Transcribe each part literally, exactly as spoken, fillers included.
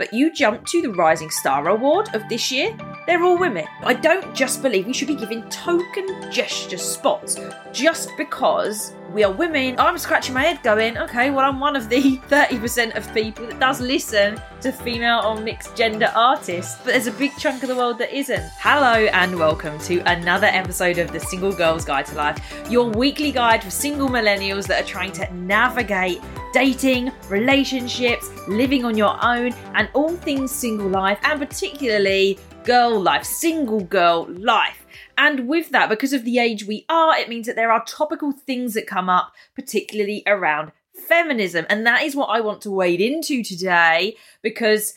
but you jump to the Rising Star Award of this year, they're all women. I don't just believe we should be given token gesture spots just because we are women. I'm scratching my head going, okay, well, I'm one of the thirty percent of people that does listen to female or mixed gender artists, but there's a big chunk of the world that isn't. Hello and welcome to another episode of The Single Girl's Guide to Life, your weekly guide for single millennials that are trying to navigate dating, relationships, living on your own, and all things single life, and particularly girl life, single girl life. And with that, because of the age we are, it means that there are topical things that come up, particularly around feminism. And that is what I want to wade into today, because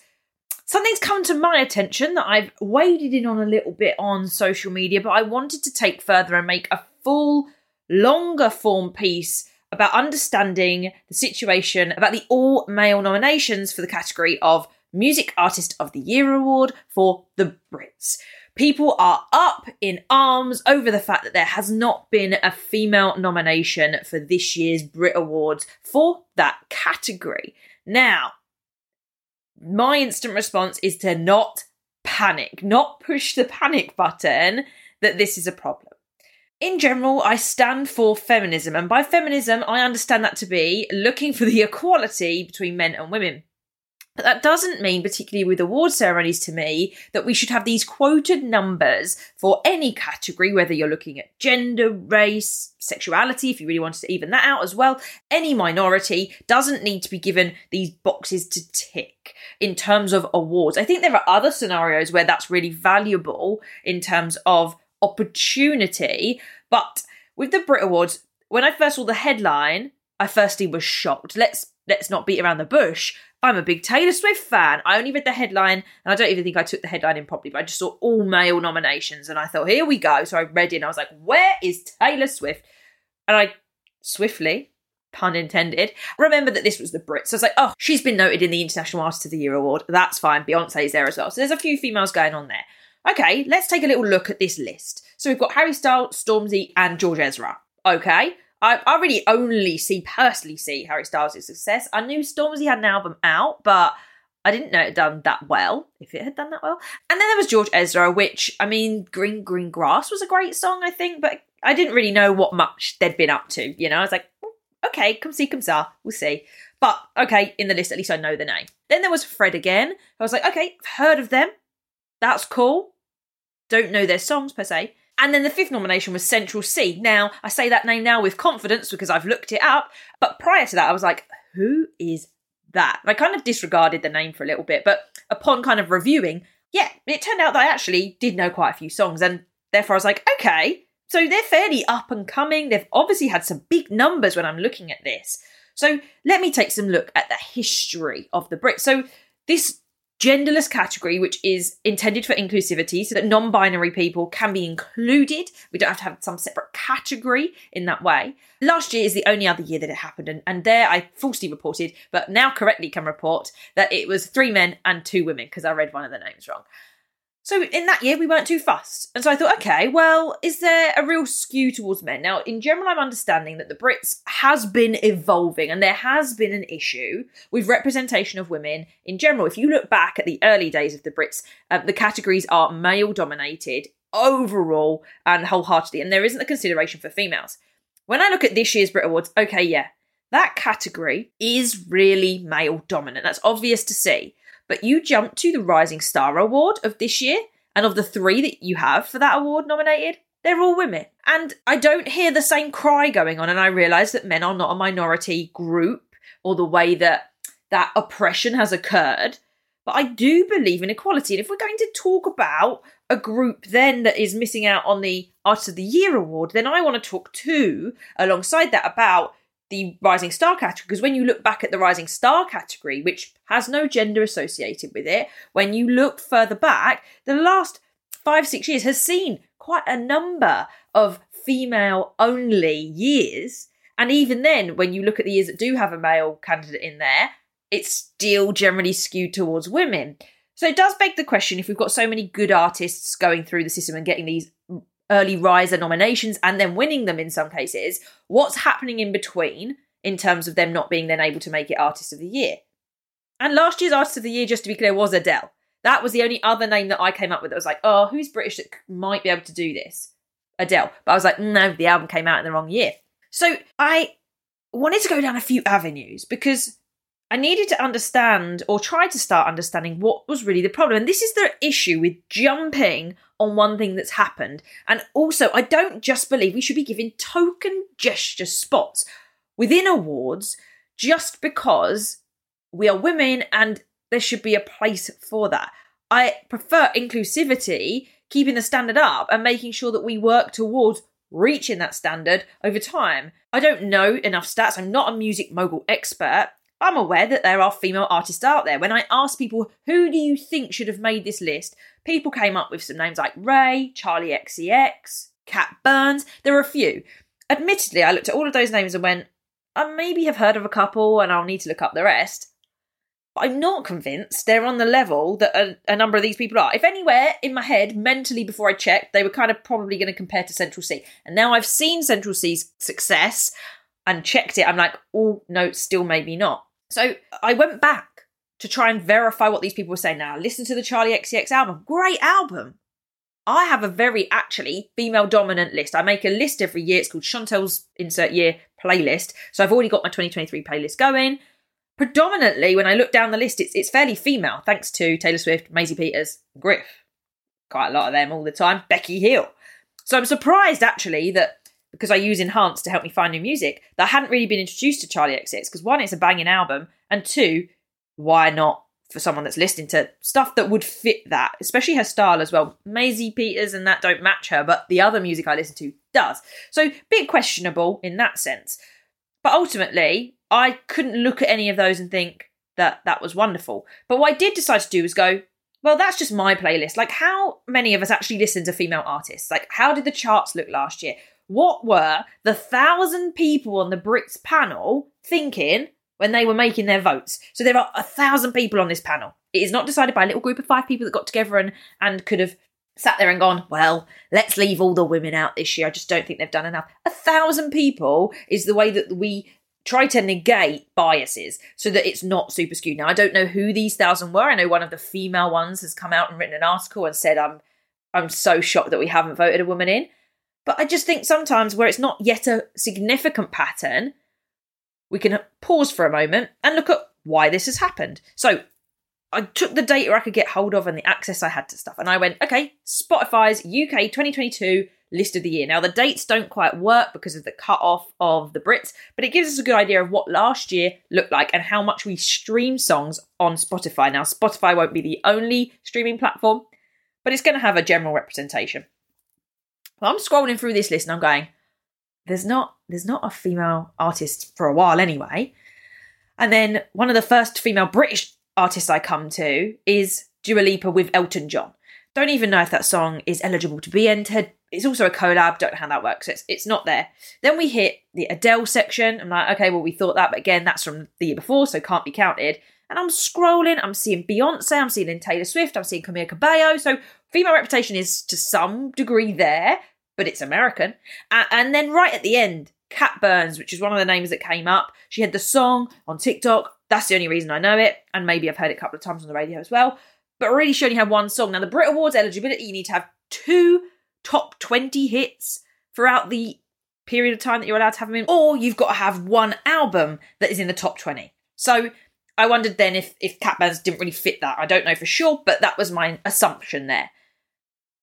something's come to my attention that I've waded in on a little bit on social media, but I wanted to take further and make a full, longer form piece about understanding the situation about the all-male nominations for the category of Music Artist of the Year Award for the Brits. People are up in arms over the fact that there has not been a female nomination for this year's Brit Awards for that category. Now, my instant response is to not panic, not push the panic button that this is a problem. In general, I stand for feminism, and by feminism, I understand that to be looking for the equality between men and women. But that doesn't mean, particularly with award ceremonies to me, that we should have these quoted numbers for any category, whether you're looking at gender, race, sexuality, if you really wanted to even that out as well. Any minority doesn't need to be given these boxes to tick in terms of awards. I think there are other scenarios where that's really valuable in terms of opportunity. But with the Brit Awards, when I first saw the headline, I firstly was shocked. Let's let's not beat around the bush. I'm a big Taylor Swift fan. I only read the headline, and I don't even think I took the headline in properly, but I just saw all male nominations, and I thought, here we go. So I read it, and I was like, where is Taylor Swift? And I swiftly, pun intended, remember that this was the Brits. So I was like, oh, she's been noted in the International Artist of the Year Award. That's fine. Beyonce's there as well. So there's a few females going on there. Okay, let's take a little look at this list. So we've got Harry Styles, Stormzy, and George Ezra. Okay. I, I really only see, personally see Harry Styles' success. I knew Stormzy had an album out, but I didn't know it had done that well, if it had done that well. And then there was George Ezra, which, I mean, Green Green Grass was a great song, I think, but I didn't really know what much they'd been up to, you know? I was like, okay, come see, come saw, we'll see. But, okay, in the list, at least I know the name. Then there was Fred Again. I was like, okay, I've heard of them. That's cool. Don't know their songs, per se. And then the fifth nomination was Central Cee. Now, I say that name now with confidence because I've looked it up. But prior to that, I was like, who is that? And I kind of disregarded the name for a little bit. But upon kind of reviewing, yeah, it turned out that I actually did know quite a few songs. And therefore, I was like, okay, so they're fairly up and coming. They've obviously had some big numbers when I'm looking at this. So let me take some look at the history of the Brits. So this genderless category, which is intended for inclusivity so that non-binary people can be included. We don't have to have some separate category in that way. Last year is the only other year that it happened. And, and there I falsely reported, but now correctly can report that it was three men and two women because I read one of the names wrong. So in that year, we weren't too fussed. And so I thought, okay, well, is there a real skew towards men? Now, in general, I'm understanding that the Brits has been evolving and there has been an issue with representation of women in general. If you look back at the early days of the Brits, uh, the categories are male-dominated overall and wholeheartedly, and there isn't a consideration for females. When I look at this year's Brit Awards, okay, yeah, that category is really male-dominant. That's obvious to see. But you jump to the Rising Star Award of this year, and of the three that you have for that award nominated, they're all women. And I don't hear the same cry going on, and I realise that men are not a minority group or the way that that oppression has occurred. But I do believe in equality. And if we're going to talk about a group then that is missing out on the Artist of the Year Award, then I want to talk too, alongside that, about the Rising Star category, because when you look back at the Rising Star category, which has no gender associated with it, when you look further back, the last five, six years has seen quite a number of female-only years. And even then, when you look at the years that do have a male candidate in there, it's still generally skewed towards women. So it does beg the question, if we've got so many good artists going through the system and getting these early riser nominations and then winning them in some cases, what's happening in between in terms of them not being then able to make it Artist of the Year? And last year's Artist of the Year, just to be clear, was Adele. That was the only other name that I came up with that was like, oh, who's British that might be able to do this? Adele. But I was like, no, the album came out in the wrong year. So I wanted to go down a few avenues because I needed to understand or try to start understanding what was really the problem. And this is the issue with jumping on one thing that's happened. And also, I don't just believe we should be giving token gesture spots within awards just because we are women and there should be a place for that. I prefer inclusivity, keeping the standard up and making sure that we work towards reaching that standard over time. I don't know enough stats. I'm not a music mogul expert. I'm aware that there are female artists out there. When I asked people, who do you think should have made this list? People came up with some names like Ray, Charli X C X, Cat Burns. There are a few. Admittedly, I looked at all of those names and went, I maybe have heard of a couple and I'll need to look up the rest. I'm not convinced they're on the level that a, a number of these people are. If anywhere in my head, mentally before I checked, they were kind of probably going to compare to Central Cee. And now I've seen Central Cee's success and checked it. I'm like, oh, no, still maybe not. So I went back to try and verify what these people were saying. Now, listen to the Charli X C X album. Great album. I have a very, actually, female-dominant list. I make a list every year. It's called Chantel's Insert Year Playlist. So I've already got my twenty twenty-three playlist going. Predominantly, when I look down the list, it's it's fairly female, thanks to Taylor Swift, Maisie Peters, Griff. Quite a lot of them all the time. Becky Hill. So I'm surprised, actually, that because I use Enhanced to help me find new music, that I hadn't really been introduced to Charli X C X because, one, it's a banging album, and two, why not for someone that's listening to stuff that would fit that, especially her style as well. Maisie Peters and that don't match her, but the other music I listen to does. So a bit questionable in that sense. But ultimately, I couldn't look at any of those and think that that was wonderful. But what I did decide to do was go, well, that's just my playlist. Like, how many of us actually listen to female artists? Like, how did the charts look last year? What were the thousand people on the Brits panel thinking when they were making their votes? So there are a thousand people on this panel. It is not decided by a little group of five people that got together and, and could have sat there and gone, well, let's leave all the women out this year. I just don't think they've done enough. A thousand people is the way that we try to negate biases so that it's not super skewed. Now, I don't know who these thousand were. I know one of the female ones has come out and written an article and said, I'm, I'm so shocked that we haven't voted a woman in. But I just think sometimes where it's not yet a significant pattern, we can pause for a moment and look at why this has happened. So I took the data I could get hold of and the access I had to stuff. And I went, okay, Spotify's U K twenty twenty-two list of the year. Now, the dates don't quite work because of the cut-off of the Brits, but it gives us a good idea of what last year looked like and how much we stream songs on Spotify. Now, Spotify won't be the only streaming platform, but it's going to have a general representation. Well, I'm scrolling through this list and I'm going, there's not there's not a female artist for a while anyway. And then one of the first female British artists I come to is Dua Lipa with Elton John. Don't even know if that song is eligible to be entered. It's also a collab. Don't know how that works. It's, it's not there. Then we hit the Adele section. I'm like, okay, well, we thought that, but again, that's from the year before, so can't be counted. And I'm scrolling. I'm seeing Beyoncé. I'm seeing Taylor Swift. I'm seeing Camila Cabello. So female representation is to some degree there, but it's American. Uh, and then right at the end, Cat Burns, which is one of the names that came up. She had the song on TikTok. That's the only reason I know it. And maybe I've heard it a couple of times on the radio as well. But really, she only had one song. Now, the Brit Awards eligibility, you need to have two top twenty hits throughout the period of time that you're allowed to have them in. Or you've got to have one album that is in the top twenty. So I wondered then if, if Cat Burns didn't really fit that. I don't know for sure, but that was my assumption there.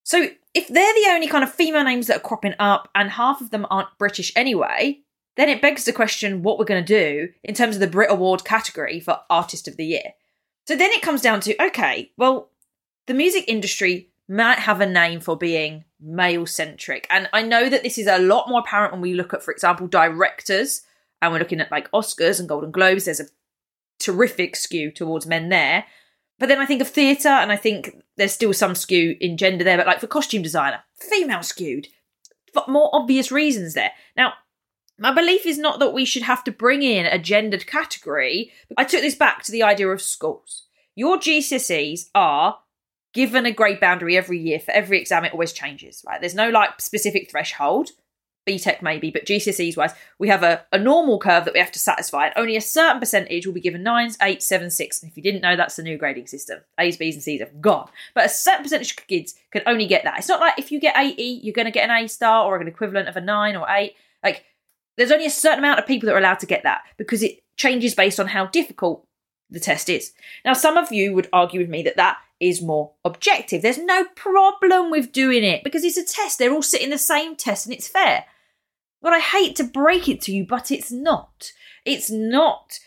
So if they're the only kind of female names that are cropping up and half of them aren't British anyway, then it begs the question what we're going to do in terms of the Brit Award category for Artist of the Year. So then it comes down to, okay, well, the music industry might have a name for being male-centric. And I know that this is a lot more apparent when we look at, for example, directors, and we're looking at like Oscars and Golden Globes. There's a terrific skew towards men there. But then I think of theatre and I think there's still some skew in gender there, but like for costume designer, female skewed, for more obvious reasons there. Now, my belief is not that we should have to bring in a gendered category. I took this back to the idea of schools. Your G C S Es are given a grade boundary every year for every exam. It always changes, right? There's no like specific threshold. B TEC maybe, but G C S Es wise, we have a, a normal curve that we have to satisfy, and only a certain percentage will be given nines, eights, sevens, six. And if you didn't know, that's the new grading system. A's, B's and C's have gone. But a certain percentage of kids can only get that. It's not like if you get eighty, you're going to get an A star or an equivalent of a nine or eight. Like, there's only a certain amount of people that are allowed to get that because it changes based on how difficult the test is. Now, some of you would argue with me that that is more objective. There's no problem with doing it because it's a test. They're all sitting the same test and it's fair. Well, I hate to break it to you, but it's not. It's not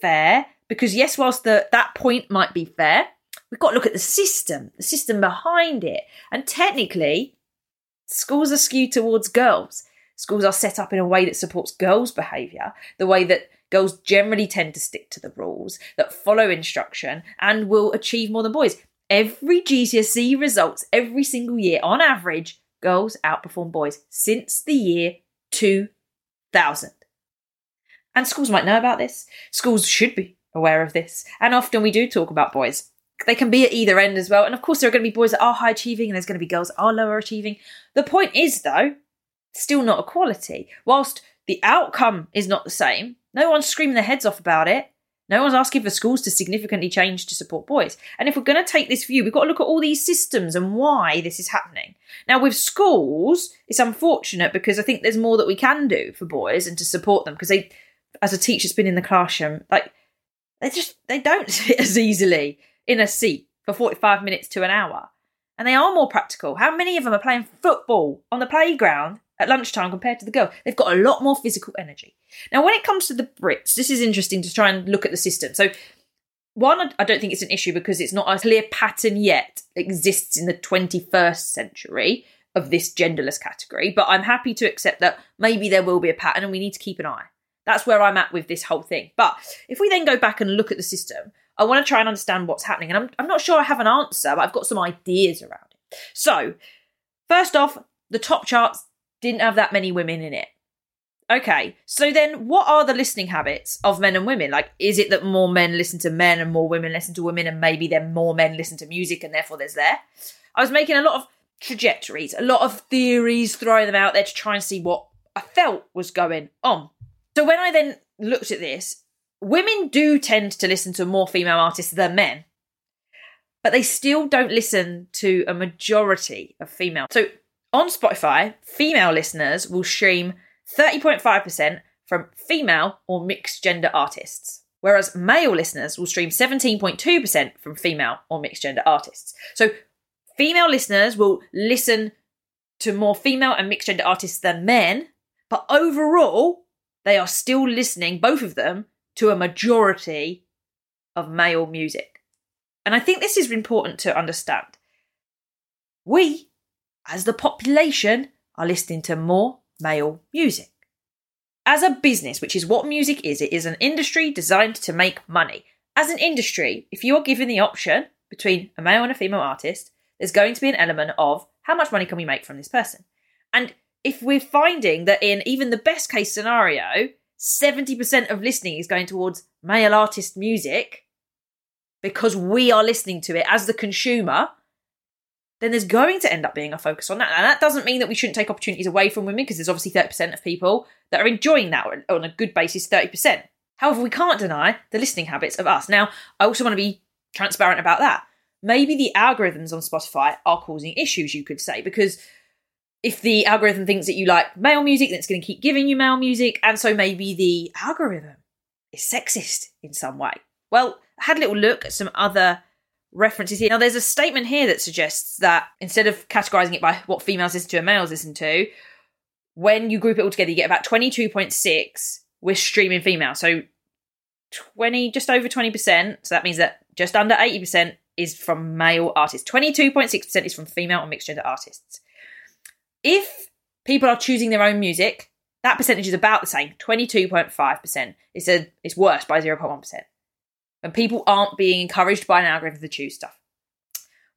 fair because, yes, whilst the, that point might be fair, we've got to look at the system, the system behind it. And technically, schools are skewed towards girls. Schools are set up in a way that supports girls' behaviour, the way that girls generally tend to stick to the rules, that follow instruction and will achieve more than boys. Every G C S E results, every single year, on average, girls outperform boys since the year two thousand. And schools might know about this. Schools should be aware of this. And often we do talk about boys. They can be at either end as well. And of course, there are going to be boys that are high achieving and there's going to be girls that are lower achieving. The point is, though, still not equality. Whilst the outcome is not the same, no one's screaming their heads off about it. No one's asking for schools to significantly change to support boys. And if we're going to take this view, we've got to look at all these systems and why this is happening. Now, with schools, it's unfortunate because I think there's more that we can do for boys and to support them because they, as a teacher that's been in the classroom, like they just they don't sit as easily in a seat for forty-five minutes to an hour. And they are more practical. How many of them are playing football on the playground at lunchtime compared to the girl? They've got a lot more physical energy. Now, when it comes to the Brits, this is interesting to try and look at the system. So, one, I don't think it's an issue because it's not a clear pattern yet that exists in the twenty-first century of this genderless category. But I'm happy to accept that maybe there will be a pattern and we need to keep an eye. That's where I'm at with this whole thing. But if we then go back and look at the system, I want to try and understand what's happening. And I'm, I'm not sure I have an answer, but I've got some ideas around it. So, first off, the top charts didn't have that many women in it. Okay, so then what are the listening habits of men and women? Like, is it that more men listen to men and more women listen to women, and maybe then more men listen to music and therefore there's there? I was making a lot of trajectories, a lot of theories, throwing them out there to try and see what I felt was going on. So when I then looked at this, women do tend to listen to more female artists than men, but they still don't listen to a majority of female. So on Spotify, female listeners will stream thirty point five percent from female or mixed gender artists, whereas male listeners will stream seventeen point two percent from female or mixed gender artists. So female listeners will listen to more female and mixed gender artists than men, but overall, they are still listening, both of them, to a majority of male music. And I think this is important to understand. We, as the population, are listening to more male music. As a business, which is what music is, it is an industry designed to make money. As an industry, if you are given the option between a male and a female artist, there's going to be an element of how much money can we make from this person? And if we're finding that in even the best case scenario, seventy percent of listening is going towards male artist music because we are listening to it as the consumer, then there's going to end up being a focus on that. And that doesn't mean that we shouldn't take opportunities away from women because there's obviously thirty percent of people that are enjoying that on a good basis, thirty percent. However, we can't deny the listening habits of us. Now, I also want to be transparent about that. Maybe the algorithms on Spotify are causing issues, you could say, because if the algorithm thinks that you like male music, then it's going to keep giving you male music. And so maybe the algorithm is sexist in some way. Well, I had a little look at some other references here. Now, there's a statement here that suggests that instead of categorising it by what females listen to and males listen to, when you group it all together, you get about twenty-two point six with streaming female. So twenty, just over twenty percent. So that means that just under eighty percent is from male artists. twenty-two point six percent is from female and mixed gender artists. If people are choosing their own music, that percentage is about the same, twenty-two point five percent. It's a, it's worse by zero point one percent. When people aren't being encouraged by an algorithm to choose stuff.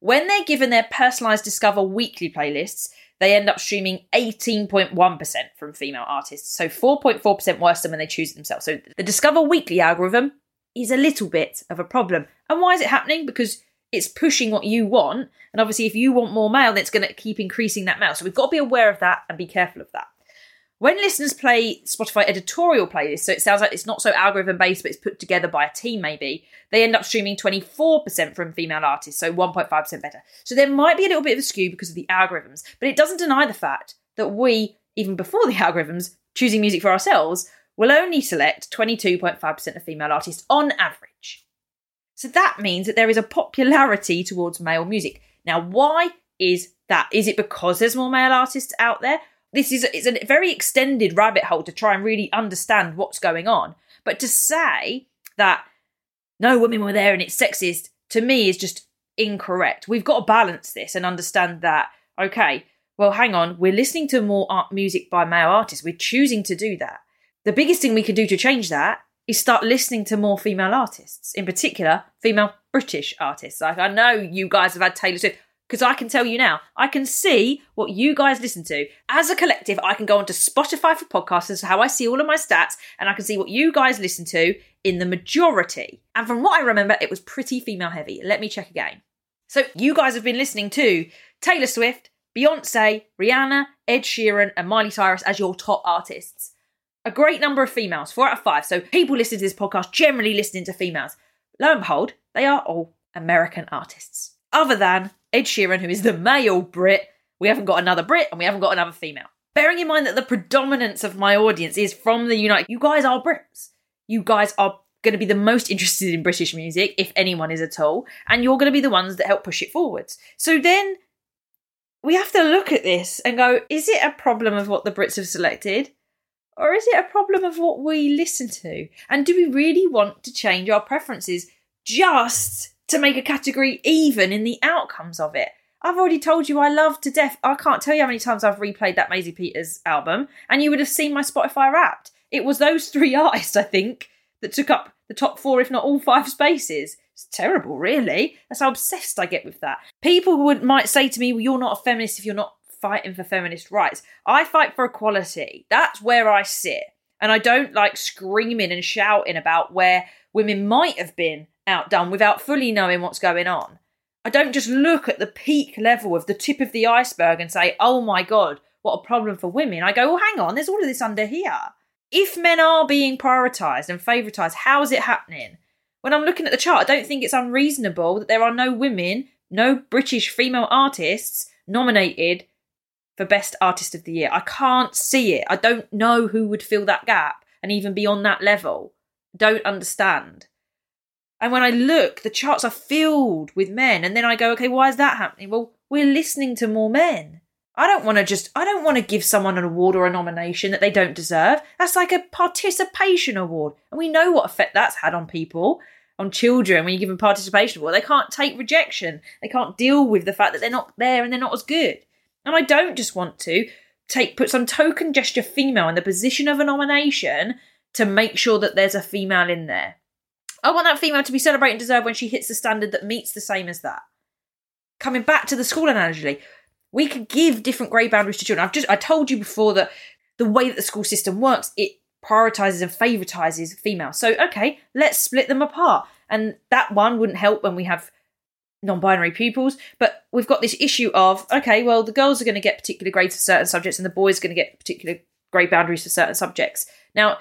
When they're given their personalised Discover weekly playlists, they end up streaming eighteen point one percent from female artists, so four point four percent worse than when they choose it themselves. So the Discover weekly algorithm is a little bit of a problem. And why is it happening? Because it's pushing what you want. And obviously, if you want more male, then it's going to keep increasing that male. So we've got to be aware of that and be careful of that. When listeners play Spotify editorial playlists, so it sounds like it's not so algorithm-based, but it's put together by a team maybe, they end up streaming twenty-four percent from female artists, so one point five percent better. So there might be a little bit of a skew because of the algorithms, but it doesn't deny the fact that we, even before the algorithms, choosing music for ourselves, will only select twenty-two point five percent of female artists on average. So that means that there is a popularity towards male music. Now, why is that? Is it because there's more male artists out there? This is it's a very extended rabbit hole to try and really understand what's going on. But to say that no women were there and it's sexist, to me, is just incorrect. We've got to balance this and understand that, okay, well, hang on, we're listening to more art music by male artists. We're choosing to do that. The biggest thing we can do to change that is start listening to more female artists, in particular, female British artists. Like, I know you guys have had Taylor Swift, because I can tell you now, I can see what you guys listen to. As a collective, I can go onto Spotify for podcasts, is how I see all of my stats, and I can see what you guys listen to in the majority. And from what I remember, it was pretty female heavy. Let me check again. So you guys have been listening to Taylor Swift, Beyonce, Rihanna, Ed Sheeran, and Miley Cyrus as your top artists. A great number of females, four out of five. So people listening to this podcast generally listening to females. Lo and behold, they are all American artists. Other than Ed Sheeran, who is the male Brit, we haven't got another Brit and we haven't got another female. Bearing in mind that the predominance of my audience is from the United... You guys are Brits. You guys are going to be the most interested in British music, if anyone is at all, and you're going to be the ones that help push it forwards. So then we have to look at this and go, is it a problem of what the Brits have selected? Or is it a problem of what we listen to? And do we really want to change our preferences just to make a category even in the outcomes of it? I've already told you I love to death. I can't tell you how many times I've replayed that Maisie Peters album, and you would have seen my Spotify Wrapped. It was those three artists, I think, that took up the top four, if not all five spaces. It's terrible, really. That's how obsessed I get with that. People would might say to me, well, you're not a feminist if you're not fighting for feminist rights. I fight for equality. That's where I sit. And I don't like screaming and shouting about where women might have been outdone without fully knowing what's going on. I don't just look at the peak level of the tip of the iceberg and say, oh my God, what a problem for women. I go, well, hang on, there's all of this under here. If men are being prioritised and favouritised, how is it happening? When I'm looking at the chart, I don't think it's unreasonable that there are no women, no British female artists nominated for Best Artist of the Year. I can't see it. I don't know who would fill that gap and even be on that level. Don't understand. And when I look, the charts are filled with men. And then I go, okay, why is that happening? Well, we're listening to more men. I don't want to just, I don't want to give someone an award or a nomination that they don't deserve. That's like a participation award. And we know what effect that's had on people, on children, when you give them participation award. They can't take rejection. They can't deal with the fact that they're not there and they're not as good. And I don't just want to take put some token gesture female in the position of a nomination to make sure that there's a female in there. I want that female to be celebrated and deserved when she hits the standard that meets the same as that. Coming back to the school analogy, we could give different grade boundaries to children. I've just I told you before that the way that the school system works, it prioritises and favourises females. So, okay, let's split them apart. And that one wouldn't help when we have non-binary pupils, but we've got this issue of, okay, well, the girls are going to get particular grades for certain subjects and the boys are going to get particular grade boundaries for certain subjects. Now,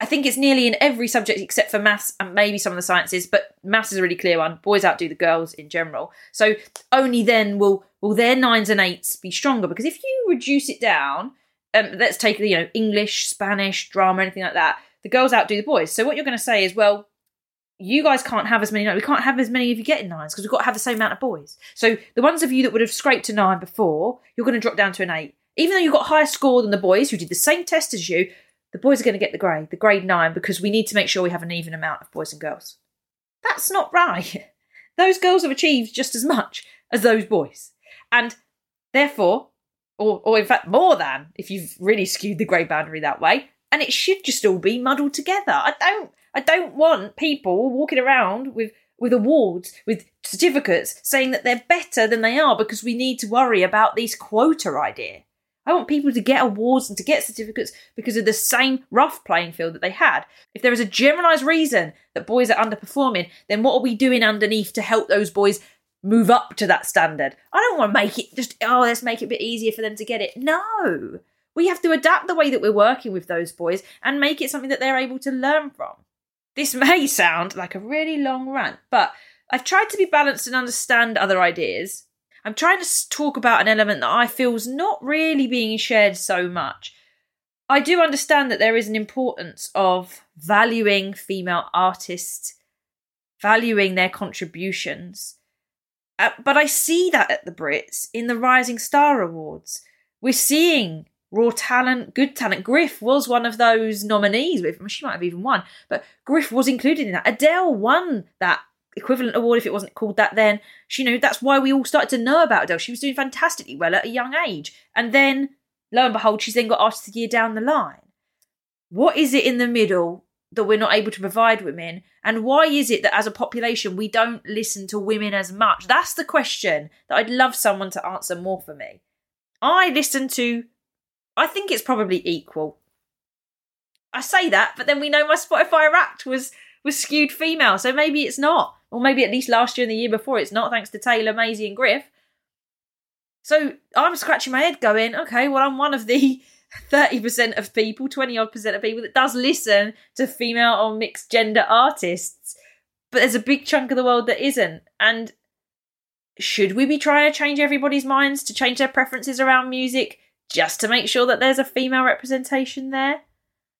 I think it's nearly in every subject except for maths and maybe some of the sciences, but maths is a really clear one. Boys outdo the girls in general. So only then will will their nines and eights be stronger, because if you reduce it down, um, let's take, you know, English, Spanish, drama, anything like that, the girls outdo the boys. So what you're going to say is, well, you guys can't have as many, we can't have as many of you getting nines because we've got to have the same amount of boys. So the ones of you that would have scraped a nine before, you're going to drop down to an eight. Even though you've got a higher score than the boys who did the same test as you, the boys are going to get the grade, the grade nine, because we need to make sure we have an even amount of boys and girls. That's not right. Those girls have achieved just as much as those boys. And therefore, or, or in fact more than, if you've really skewed the grade boundary that way, and it should just all be muddled together. I don't... I don't want people walking around with, with awards, with certificates, saying that they're better than they are because we need to worry about this quota idea. I want people to get awards and to get certificates because of the same rough playing field that they had. If there is a generalised reason that boys are underperforming, then what are we doing underneath to help those boys move up to that standard? I don't want to make it just, oh, let's make it a bit easier for them to get it. No. We have to adapt the way that we're working with those boys and make it something that they're able to learn from. This may sound like a really long rant, but I've tried to be balanced and understand other ideas. I'm trying to talk about an element that I feel is not really being shared so much. I do understand that there is an importance of valuing female artists, valuing their contributions. Uh, but I see that at the Brits in the Rising Star Awards. We're seeing raw talent, good talent. Griff was one of those nominees. She might have even won, but Griff was included in that. Adele won that equivalent award, if it wasn't called that then. She, you know, that's why we all started to know about Adele. She was doing fantastically well at a young age. And then, lo and behold, she's then got Artist of the Year down the line. What is it in the middle that we're not able to provide women? And why is it that as a population, we don't listen to women as much? That's the question that I'd love someone to answer more for me. I listen to, I think it's probably equal. I say that, but then we know my Spotify Wrapped was, was skewed female. So maybe it's not. Or maybe at least last year and the year before, it's not, thanks to Taylor, Maisie and Griff. So I'm scratching my head going, okay, well, I'm one of the thirty percent of people, twenty odd percent of people that does listen to female or mixed gender artists. But there's a big chunk of the world that isn't. And should we be trying to change everybody's minds, to change their preferences around music, just to make sure that there's a female representation there?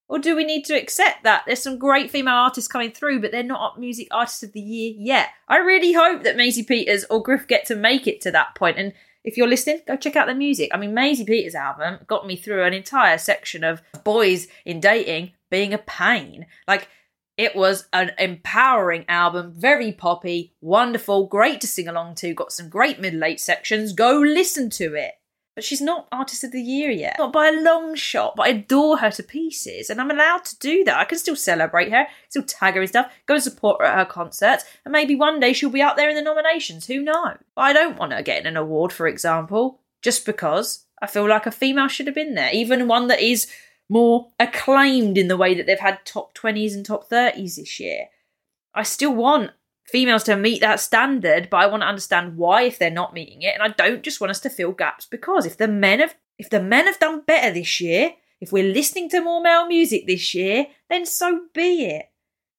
Or do we need to accept that there's some great female artists coming through, but they're not up Music Artist of the Year yet? I really hope that Maisie Peters or Griff get to make it to that point. And if you're listening, go check out the music. I mean, Maisie Peters' album got me through an entire section of boys in dating being a pain. Like, it was an empowering album, very poppy, wonderful, great to sing along to, got some great middle eight sections. Go listen to it. But she's not Artist of the Year yet. Not by a long shot, but I adore her to pieces. And I'm allowed to do that. I can still celebrate her, still tag her and stuff, go and support her at her concerts. And maybe one day she'll be out there in the nominations. Who knows? But I don't want her getting an award, for example, just because I feel like a female should have been there. Even one that is more acclaimed in the way that they've had top twenties and top thirties this year. I still want females to meet that standard, but I want to understand why if they're not meeting it, and I don't just want us to fill gaps, because if the men have if the men have done better this year, if we're listening to more male music this year, then so be it.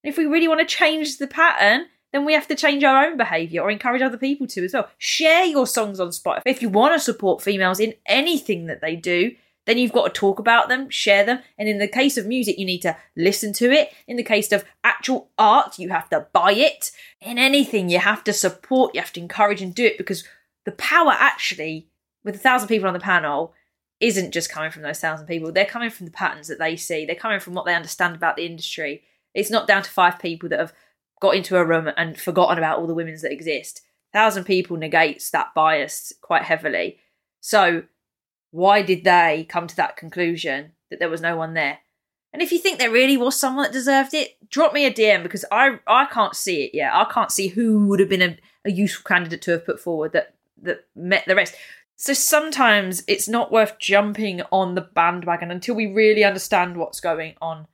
And if we really want to change the pattern, then we have to change our own behaviour or encourage other people to as well. Share your songs on Spotify. If you want to support females in anything that they do, then you've got to talk about them, share them. And in the case of music, you need to listen to it. In the case of actual art, you have to buy it. In anything, you have to support, you have to encourage and do it, because the power actually, with a thousand people on the panel, isn't just coming from those thousand people. They're coming from the patterns that they see. They're coming from what they understand about the industry. It's not down to five people that have got into a room and forgotten about all the women that exist. A thousand people negates that bias quite heavily. So why did they come to that conclusion that there was no one there? And if you think there really was someone that deserved it, drop me a D M, because I I can't see it yet. I can't see who would have been a, a useful candidate to have put forward that that met the rest. So sometimes it's not worth jumping on the bandwagon until we really understand what's going on.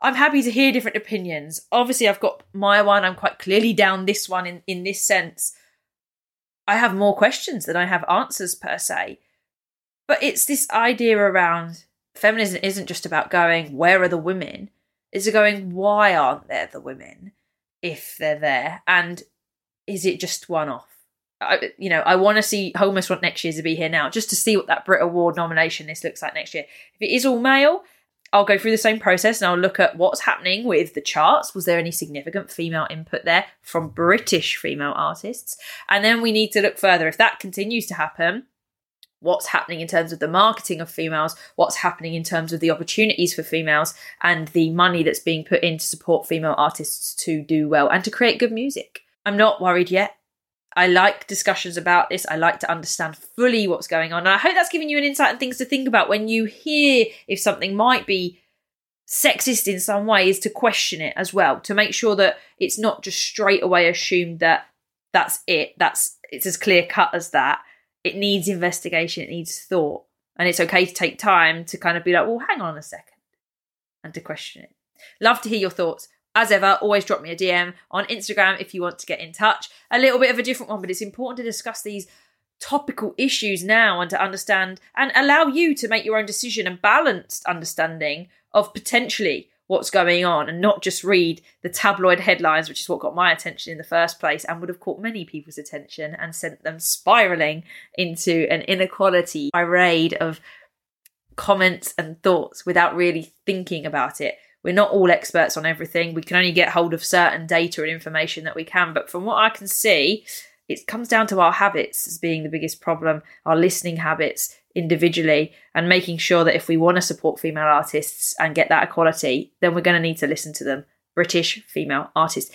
I'm happy to hear different opinions. Obviously, I've got my one. I'm quite clearly down this one in, in this sense. I have more questions than I have answers per se. But it's this idea around feminism isn't just about going, where are the women? It's going, why aren't there the women if they're there? And is it just one off? I, you know, I want to see Homeless want next year to be here now, just to see what that Brit Award nomination list looks like next year. If it is all male, I'll go through the same process and I'll look at what's happening with the charts. Was there any significant female input there from British female artists? And then we need to look further. If that continues to happen, what's happening in terms of the marketing of females, what's happening in terms of the opportunities for females and the money that's being put in to support female artists to do well and to create good music. I'm not worried yet. I like discussions about this. I like to understand fully what's going on. And I hope that's given you an insight and things to think about when you hear if something might be sexist in some way, is to question it as well, to make sure that it's not just straight away assumed that that's it, that's it's as clear cut as that. It needs investigation, it needs thought. And it's okay to take time to kind of be like, well, hang on a second, and to question it. Love to hear your thoughts. As ever, always drop me a D M on Instagram if you want to get in touch. A little bit of a different one, but it's important to discuss these topical issues now and to understand and allow you to make your own decision and balanced understanding of potentially what's going on and not just read the tabloid headlines, which is what got my attention in the first place and would have caught many people's attention and sent them spiralling into an inequality tirade of comments and thoughts without really thinking about it. We're not all experts on everything. We can only get hold of certain data and information that we can. But from what I can see, it comes down to our habits as being the biggest problem, our listening habits individually, and making sure that if we want to support female artists and get that equality, then we're going to need to listen to them. British female artists.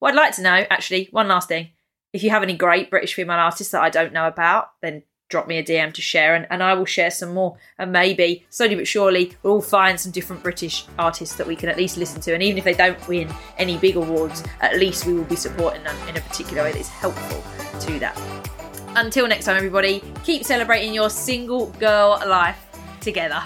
What I'd like to know, actually, one last thing. If you have any great British female artists that I don't know about, then drop me a D M to share and, and I will share some more, and maybe slowly but surely we'll all find some different British artists that we can at least listen to, and even if they don't win any big awards, at least we will be supporting them in a particular way that is helpful to that. Until next time, everybody, keep celebrating your single girl life together.